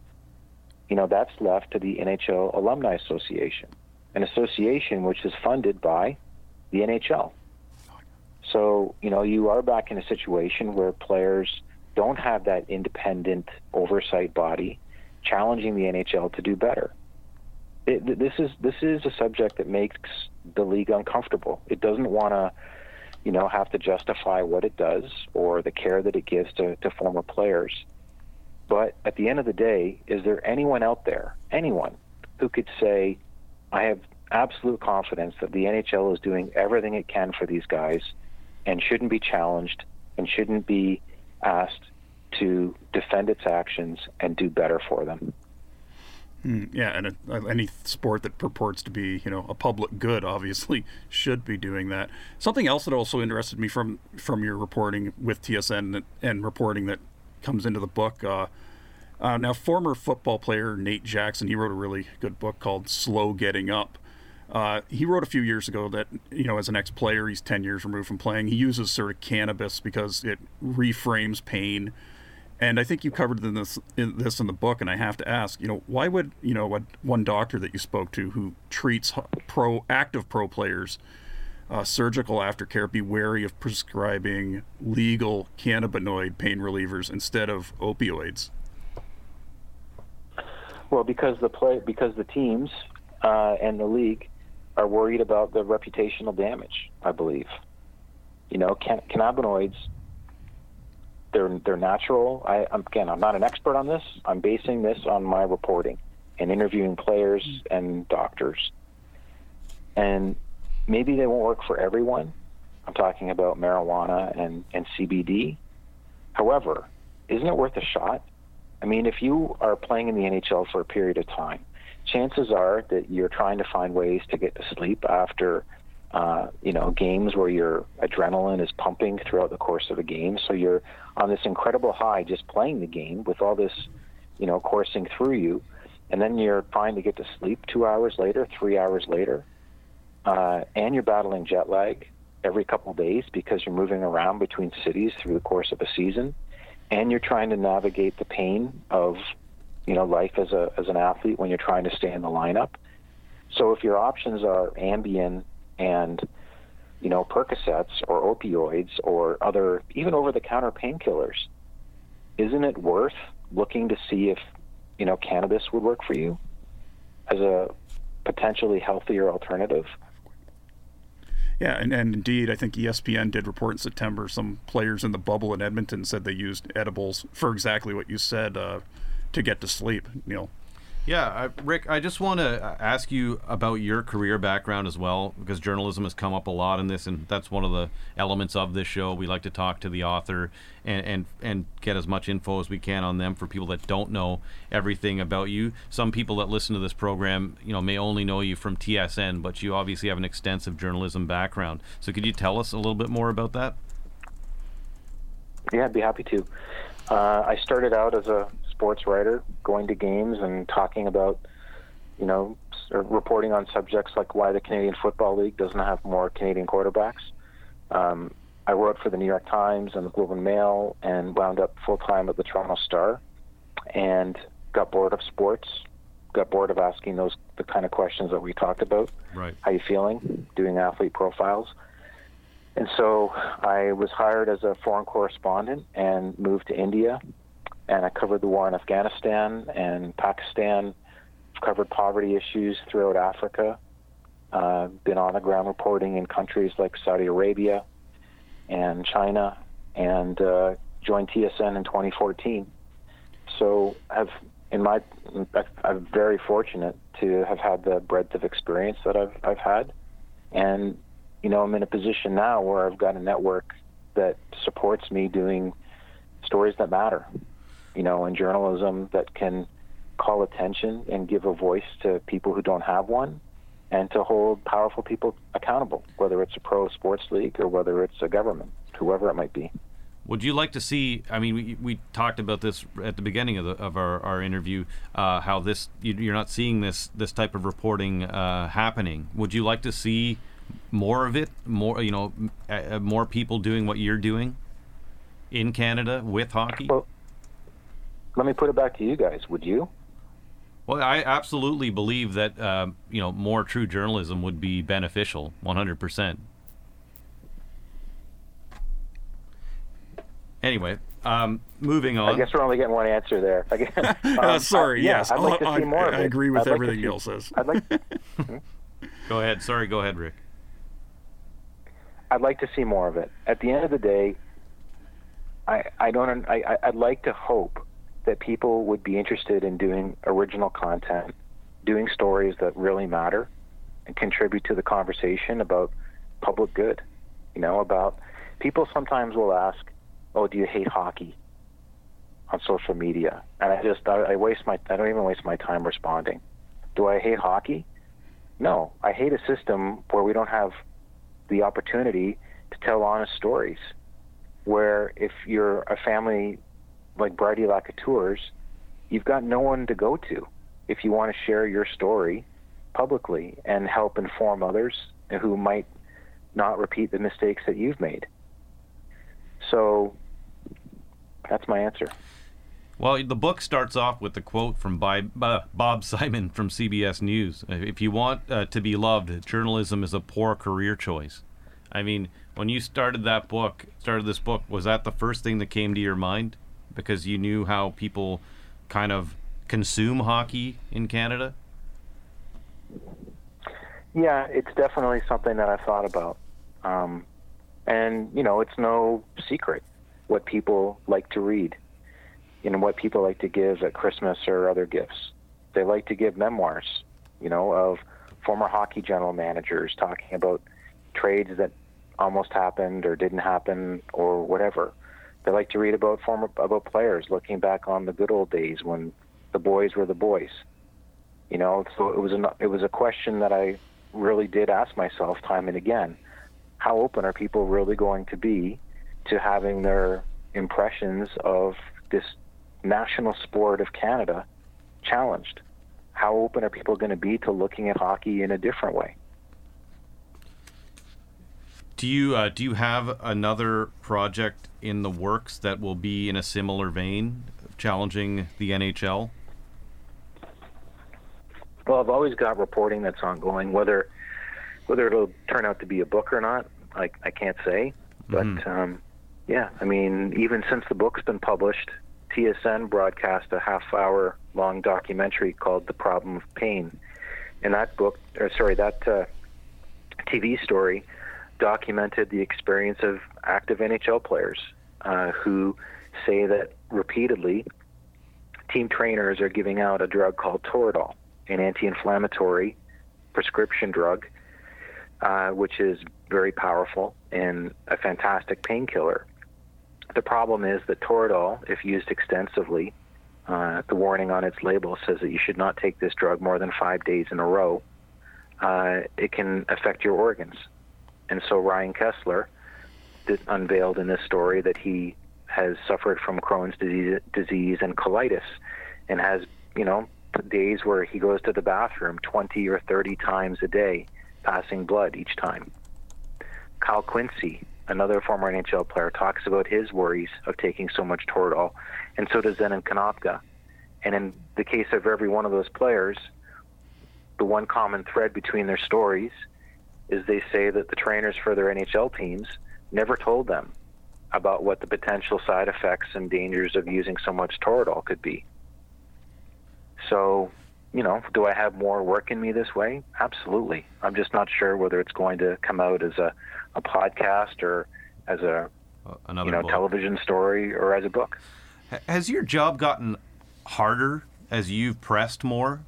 You know, that's left to the NHL Alumni Association, an association which is funded by the NHL. So, you know, you are back in a situation where players don't have that independent oversight body challenging the NHL to do better. This is a subject that makes the league uncomfortable. It doesn't want to, you know, have to justify what it does or the care that it gives to former players. But at the end of the day, is there anyone out there, anyone, who could say, I have absolute confidence that the NHL is doing everything it can for these guys and shouldn't be challenged and shouldn't be asked to defend its actions and do better for them? Yeah, and any sport that purports to be, you know, a public good obviously should be doing that. Something else that also interested me from your reporting with TSN and reporting that comes into the book. Now, former football player Nate Jackson, he wrote a really good book called Slow Getting Up. He wrote a few years ago that, you know, as an ex-player, he's 10 years removed from playing. He uses sort of cannabis because it reframes pain. And I think you covered this in the book, and I have to ask, you know, why would, you know, one doctor that you spoke to who treats active pro players surgical aftercare be wary of prescribing legal cannabinoid pain relievers instead of opioids? Well, because the teams and the league are worried about the reputational damage, I believe. You know, cannabinoids, they're natural. I'm not an expert on this. I'm basing this on my reporting and interviewing players and doctors. And maybe they won't work for everyone. I'm talking about marijuana and CBD. However, isn't it worth a shot? I mean, if you are playing in the NHL for a period of time, chances are that you're trying to find ways to get to sleep after, you know, games where your adrenaline is pumping throughout the course of a game. So you're on this incredible high just playing the game with all this, you know, coursing through you. And then you're trying to get to sleep 2 hours later, 3 hours later. And you're battling jet lag every couple of days because you're moving around between cities through the course of a season. And you're trying to navigate the pain of, you know, life as an athlete when you're trying to stay in the lineup. So if your options are Ambien and, you know, Percocets or opioids or other, even over-the-counter painkillers, isn't it worth looking to see if, you know, cannabis would work for you as a potentially healthier alternative? Yeah, and indeed, I think ESPN did report in September some players in the bubble in Edmonton said they used edibles for exactly what you said, to get to sleep, Neil. Yeah, Rick, I just want to ask you about your career background as well, because journalism has come up a lot in this, and that's one of the elements of this show. We like to talk to the author and get as much info as we can on them for people that don't know everything about you. Some people that listen to this program, you know, may only know you from TSN, but you obviously have an extensive journalism background. So could you tell us a little bit more about that? Yeah, I'd be happy to. I started out as a sports writer, going to games and talking about, you know, reporting on subjects like why the Canadian Football League doesn't have more Canadian quarterbacks. I wrote for the New York Times and the Globe and Mail and wound up full-time at the Toronto Star and got bored of sports, got bored of asking the kind of questions that we talked about. Right. How you feeling? Doing athlete profiles. And so I was hired as a foreign correspondent and moved to India. And I covered the war in Afghanistan and Pakistan, covered poverty issues throughout Africa, been on the ground reporting in countries like Saudi Arabia and China, and joined TSN in 2014. So I'm very fortunate to have had the breadth of experience that I've had. And, you know, I'm in a position now where I've got a network that supports me doing stories that matter, you know, and journalism that can call attention and give a voice to people who don't have one, and to hold powerful people accountable, whether it's a pro sports league or whether it's a government, whoever it might be. Would you like to see, I mean, we talked about this at the beginning of our interview, how this, you're not seeing this type of reporting happening. Would you like to see more of it, more people doing what you're doing in Canada with hockey? Well, let me put it back to you guys. Would you? Well, I absolutely believe that, more true journalism would be beneficial, 100%. Anyway, moving on. I guess we're only getting one answer there. Sorry, yes. I'd like to see more of it. I agree with everything Neil says. Go ahead. Sorry, go ahead, Rick. I'd like to see more of it. At the end of the day, I'd like to hope that people would be interested in doing original content, doing stories that really matter, and contribute to the conversation about public good. You know, about people sometimes will ask, "Oh, do you hate hockey?" on social media, and I don't even waste my time responding. Do I hate hockey? No, I hate a system where we don't have the opportunity to tell honest stories. Where if you're a family like Bridie Lacouture's, you've got no one to go to if you want to share your story publicly and help inform others who might not repeat the mistakes that you've made. So that's my answer. Well, the book starts off with a quote from Bob Simon from CBS News. If you want to be loved, journalism is a poor career choice. I mean, when you started this book, was that the first thing that came to your mind? Because you knew how people kind of consume hockey in Canada? Yeah, it's definitely something that I thought about. And, you know, it's no secret what people like to read and what people like to give at Christmas or other gifts. They like to give memoirs, you know, of former hockey general managers talking about trades that almost happened or didn't happen or whatever. They like to read about players looking back on the good old days when the boys were the boys. You know, so it was a question that I really did ask myself time and again. How open are people really going to be to having their impressions of this national sport of Canada challenged? How open are people going to be to looking at hockey in a different way? Do you have another project in the works that will be in a similar vein, challenging the NHL? Well, I've always got reporting that's ongoing, whether it'll turn out to be a book or not, I can't say. But, yeah, I mean, even since the book's been published, TSN broadcast a half-hour-long documentary called The Problem of Pain. And that TV story documented the experience of active NHL players who say that repeatedly team trainers are giving out a drug called Toradol, an anti-inflammatory prescription drug, which is very powerful and a fantastic painkiller. The problem is that Toradol, if used extensively, the warning on its label says that you should not take this drug more than 5 days in a row. It can affect your organs. And so Ryan Kessler unveiled in this story that he has suffered from Crohn's disease and colitis, and has, you know, days where he goes to the bathroom 20 or 30 times a day, passing blood each time. Kyle Quincy, another former NHL player, talks about his worries of taking so much Toradol, and so does Zenon Konopka. And in the case of every one of those players, the one common thread between their stories is they say that the trainers for their NHL teams never told them about what the potential side effects and dangers of using so much Toradol could be. So, you know, do I have more work in me this way? Absolutely. I'm just not sure whether it's going to come out as a podcast or as another television story or as a book. Has your job gotten harder as you've pressed more?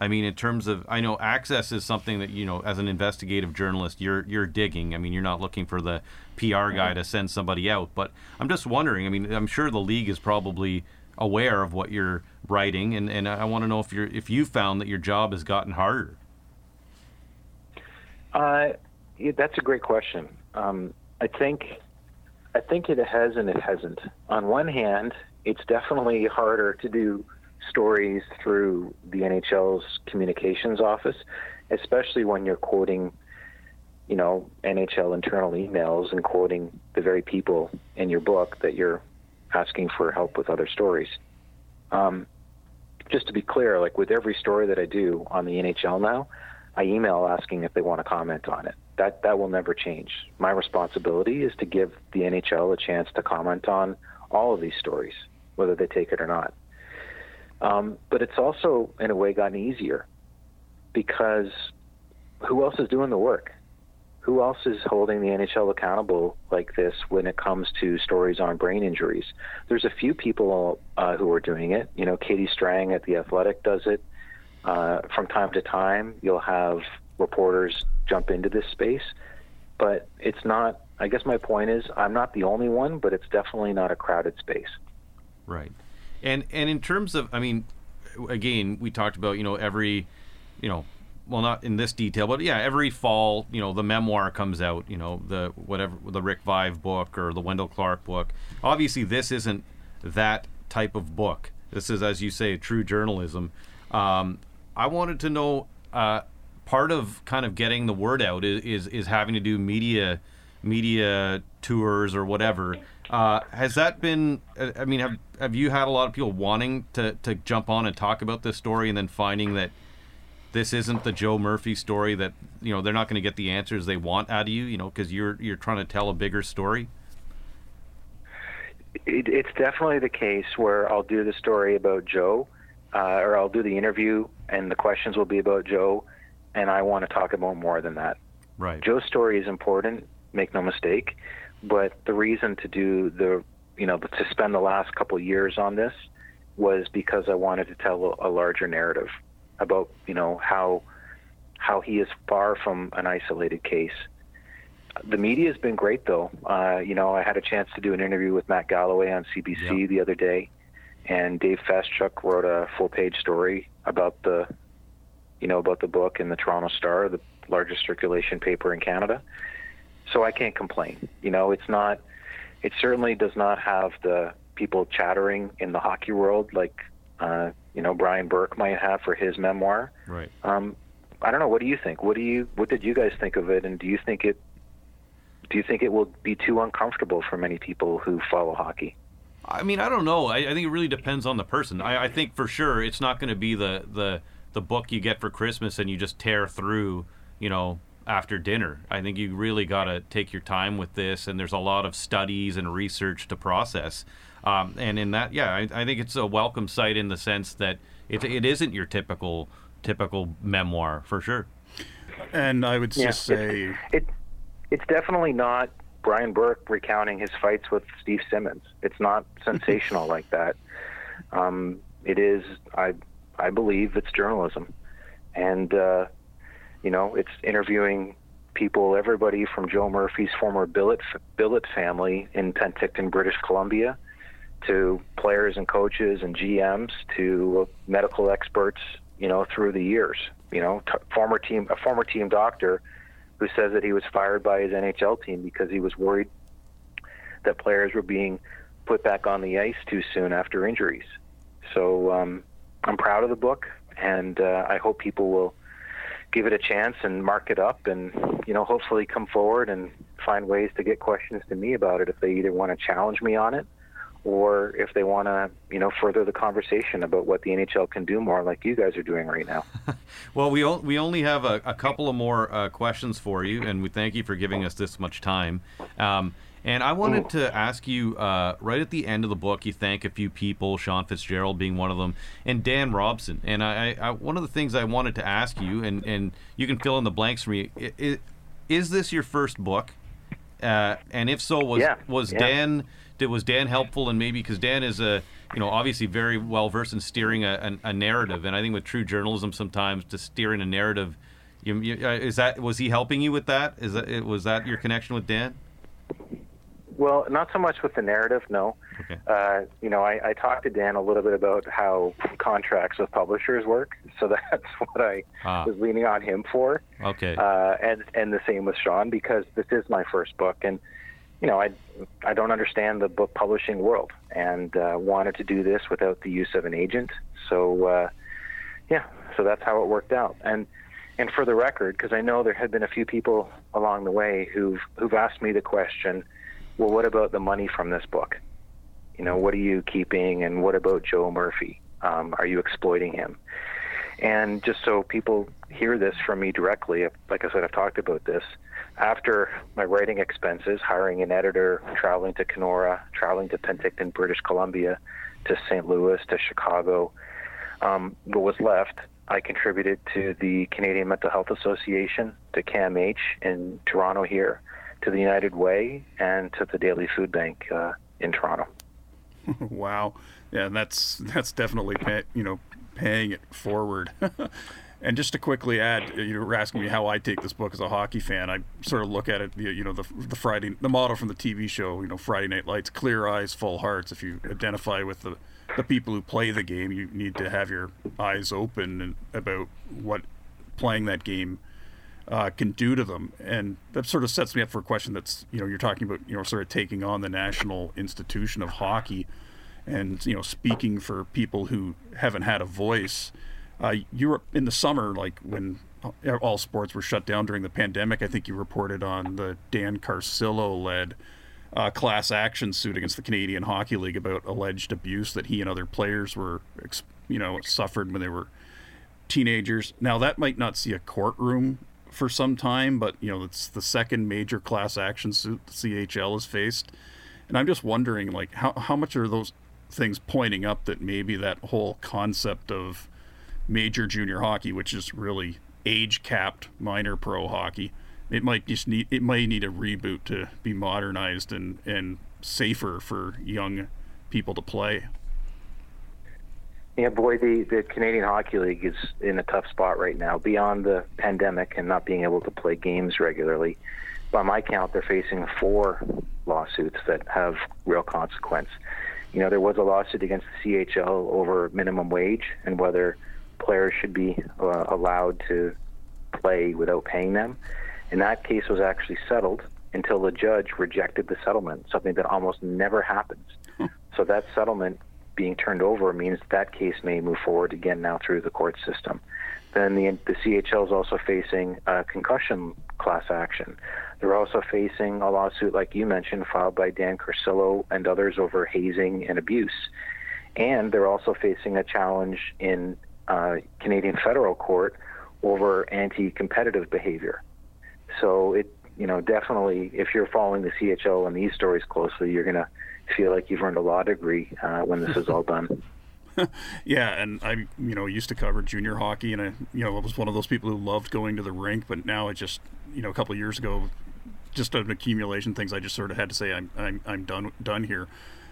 I mean, in terms of, I know access is something that, you know, as an investigative journalist, you're digging. I mean, you're not looking for the PR guy to send somebody out. But I'm just wondering, I mean, I'm sure the league is probably aware of what you're writing, and I want to know if you found that your job has gotten harder. Yeah, that's a great question. I think it has and it hasn't. On one hand, it's definitely harder to do stories through the NHL's communications office, especially when you're quoting, you know, NHL internal emails and quoting the very people in your book that you're asking for help with other stories. Just to be clear, like with every story that I do on the NHL now, I email asking if they want to comment on it. That will never change. My responsibility is to give the NHL a chance to comment on all of these stories, whether they take it or not. But it's also, in a way, gotten easier because who else is doing the work? Who else is holding the NHL accountable like this when it comes to stories on brain injuries? There's a few people who are doing it. You know, Katie Strang at The Athletic does it. From time to time, you'll have reporters jump into this space. But it's not, I guess my point is, I'm not the only one, but it's definitely not a crowded space. Right. And in terms of, I mean, again, we talked about, you know, every, you know, well, not in this detail, but yeah, every fall, you know, the memoir comes out, you know, the whatever, the Rick Vive book or the Wendell Clark book. Obviously, this isn't that type of book. This is, as you say, true journalism. I wanted to know, part of kind of getting the word out is having to do media tours or whatever. Has that been, I mean, have you had a lot of people wanting to jump on and talk about this story and then finding that this isn't the Joe Murphy story, that, you know, they're not going to get the answers they want out of you, you know, because you're trying to tell a bigger story? It's definitely the case where I'll do the story about Joe, or I'll do the interview and the questions will be about Joe, and I want to talk about more than that. Right. Joe's story is important, make no mistake. But the reason to do the, you know, to spend the last couple of years on this was because I wanted to tell a larger narrative about, you know, how he is far from an isolated case. The media has been great, though. You know, I had a chance to do an interview with Matt Galloway on CBC the other day, and Dave Fastchuk wrote a full-page story about the, you know, about the book in the Toronto Star, the largest circulation paper in Canada. So I can't complain. You know, it's not, it certainly does not have the people chattering in the hockey world like, you know, Brian Burke might have for his memoir. Right. I don't know. What do you think? What did you guys think of it? And do you think it will be too uncomfortable for many people who follow hockey? I mean, I don't know. I think it really depends on the person. I think for sure it's not going to be the book you get for Christmas and you just tear through, you know, after dinner. I think you really got to take your time with this, and there's a lot of studies and research to process. And in that, yeah, I think it's a welcome sight in the sense that it isn't your typical memoir for sure. And I would just say it's definitely not Brian Burke recounting his fights with Steve Simmons. It's not sensational like that. It is, I believe, it's journalism, and you know, it's interviewing people, everybody from Joe Murphy's former billet family in Penticton, British Columbia, to players and coaches and GMs, to medical experts, you know, through the years. You know, a former team doctor who says that he was fired by his NHL team because he was worried that players were being put back on the ice too soon after injuries. So I'm proud of the book, and I hope people will give it a chance and mark it up, and, you know, hopefully come forward and find ways to get questions to me about it if they either want to challenge me on it or if they want to, you know, further the conversation about what the NHL can do more, like you guys are doing right now. Well, we only have a couple of more questions for you, and we thank you for giving us this much time. And I wanted to ask you, right at the end of the book, you thank a few people, Sean Fitzgerald being one of them, and Dan Robson. And I one of the things I wanted to ask you, and you can fill in the blanks for me, is this your first book? And if so, was Dan helpful? And maybe because Dan is obviously very well versed in steering a narrative. And I think with true journalism, sometimes to steer in a narrative, was he helping you with that? Was that your connection with Dan? Well, not so much with the narrative, no. Okay. I talked to Dan a little bit about how contracts with publishers work, so that's what I was leaning on him for. Okay. And the same with Sean, because this is my first book, and I don't understand the book publishing world, and wanted to do this without the use of an agent. So so that's how it worked out. And for the record, because I know there had been a few people along the way who've asked me the question, well, what about the money from this book? What are you keeping, and what about Joe Murphy? Are you exploiting him? And just so people hear this from me directly, like I said, I've talked about this. After my writing expenses, hiring an editor, traveling to Kenora, traveling to Penticton, British Columbia, to St. Louis, to Chicago, what was left, I contributed to the Canadian Mental Health Association, to CAMH in Toronto here, to the United Way, and to the Daily Food Bank in Toronto. Wow. Yeah, and that's definitely paying it forward. And just to quickly add, you were asking me how I take this book as a hockey fan. I sort of look at it, the model from the TV show, Friday Night Lights, clear eyes, full hearts. If you identify with the people who play the game, you need to have your eyes open about what playing that game can do to them. And that sort of sets me up for a question that's, you're talking about, sort of taking on the national institution of hockey and, speaking for people who haven't had a voice. You were in the summer, like when all sports were shut down during the pandemic, I think you reported on the Dan Carcillo-led class action suit against the Canadian Hockey League about alleged abuse that he and other players were, suffered when they were teenagers. Now, that might not see a courtroom for some time, but it's the second major class action suit the CHL has faced, and I'm just wondering, like, how much are those things pointing up that maybe that whole concept of major junior hockey, which is really age capped minor pro hockey, it might need a reboot to be modernized and safer for young people to play. Yeah, boy, the Canadian Hockey League is in a tough spot right now, beyond the pandemic and not being able to play games regularly. By my count, they're facing 4 lawsuits that have real consequence. There was a lawsuit against the CHL over minimum wage and whether players should be allowed to play without paying them. And that case was actually settled until the judge rejected the settlement, something that almost never happens. So that settlement being turned over means that case may move forward again now through the court system. Then the CHL is also facing a concussion class action. They're also facing a lawsuit, like you mentioned, filed by Dan Carcillo and others over hazing and abuse. And they're also facing a challenge in Canadian federal court over anti-competitive behavior. So it, definitely, if you're following the CHL and these stories closely, you're going to feel like you've earned a law degree when this is all done. Yeah, and I used to cover junior hockey, and I was one of those people who loved going to the rink, but now it just, a couple of years ago, just an accumulation of things, I just sort of had to say I'm done here.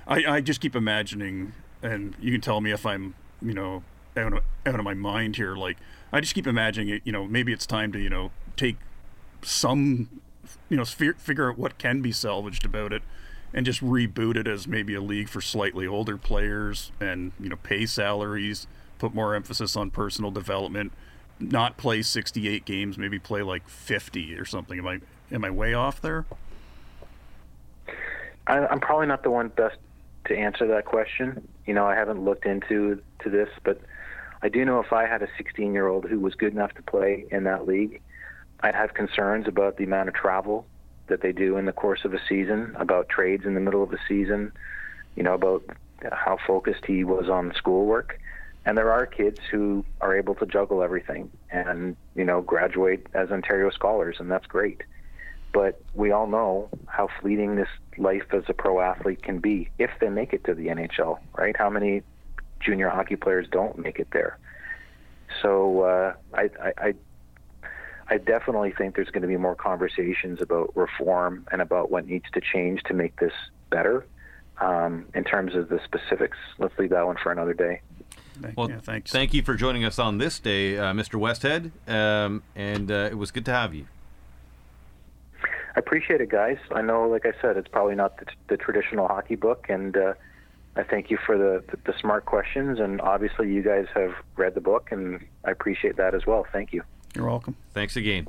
I just keep imagining, and you can tell me if I'm out of my mind here, like I just keep imagining it, maybe it's time to take some figure out what can be salvaged about it, and just reboot it as maybe a league for slightly older players, and pay salaries, put more emphasis on personal development, not play 68 games, maybe play like 50 or something. Am I way off there? I'm probably not the one best to answer that question. I haven't looked into this, but I do know if I had a 16-year-old who was good enough to play in that league, I'd have concerns about the amount of travel that they do in the course of a season, about trades in the middle of the season, about how focused he was on schoolwork. And there are kids who are able to juggle everything and, graduate as Ontario scholars, and that's great. But we all know how fleeting this life as a pro athlete can be if they make it to the NHL, right? How many junior hockey players don't make it there? So I I definitely think there's going to be more conversations about reform and about what needs to change to make this better. In terms of the specifics, let's leave that one for another day. Well, yeah, thanks. Thank you for joining us on this day, Mr. Westhead, and it was good to have you. I appreciate it, guys. I know, like I said, it's probably not the traditional hockey book, and I thank you for the smart questions, and obviously you guys have read the book, and I appreciate that as well. Thank you. You're welcome. Thanks again.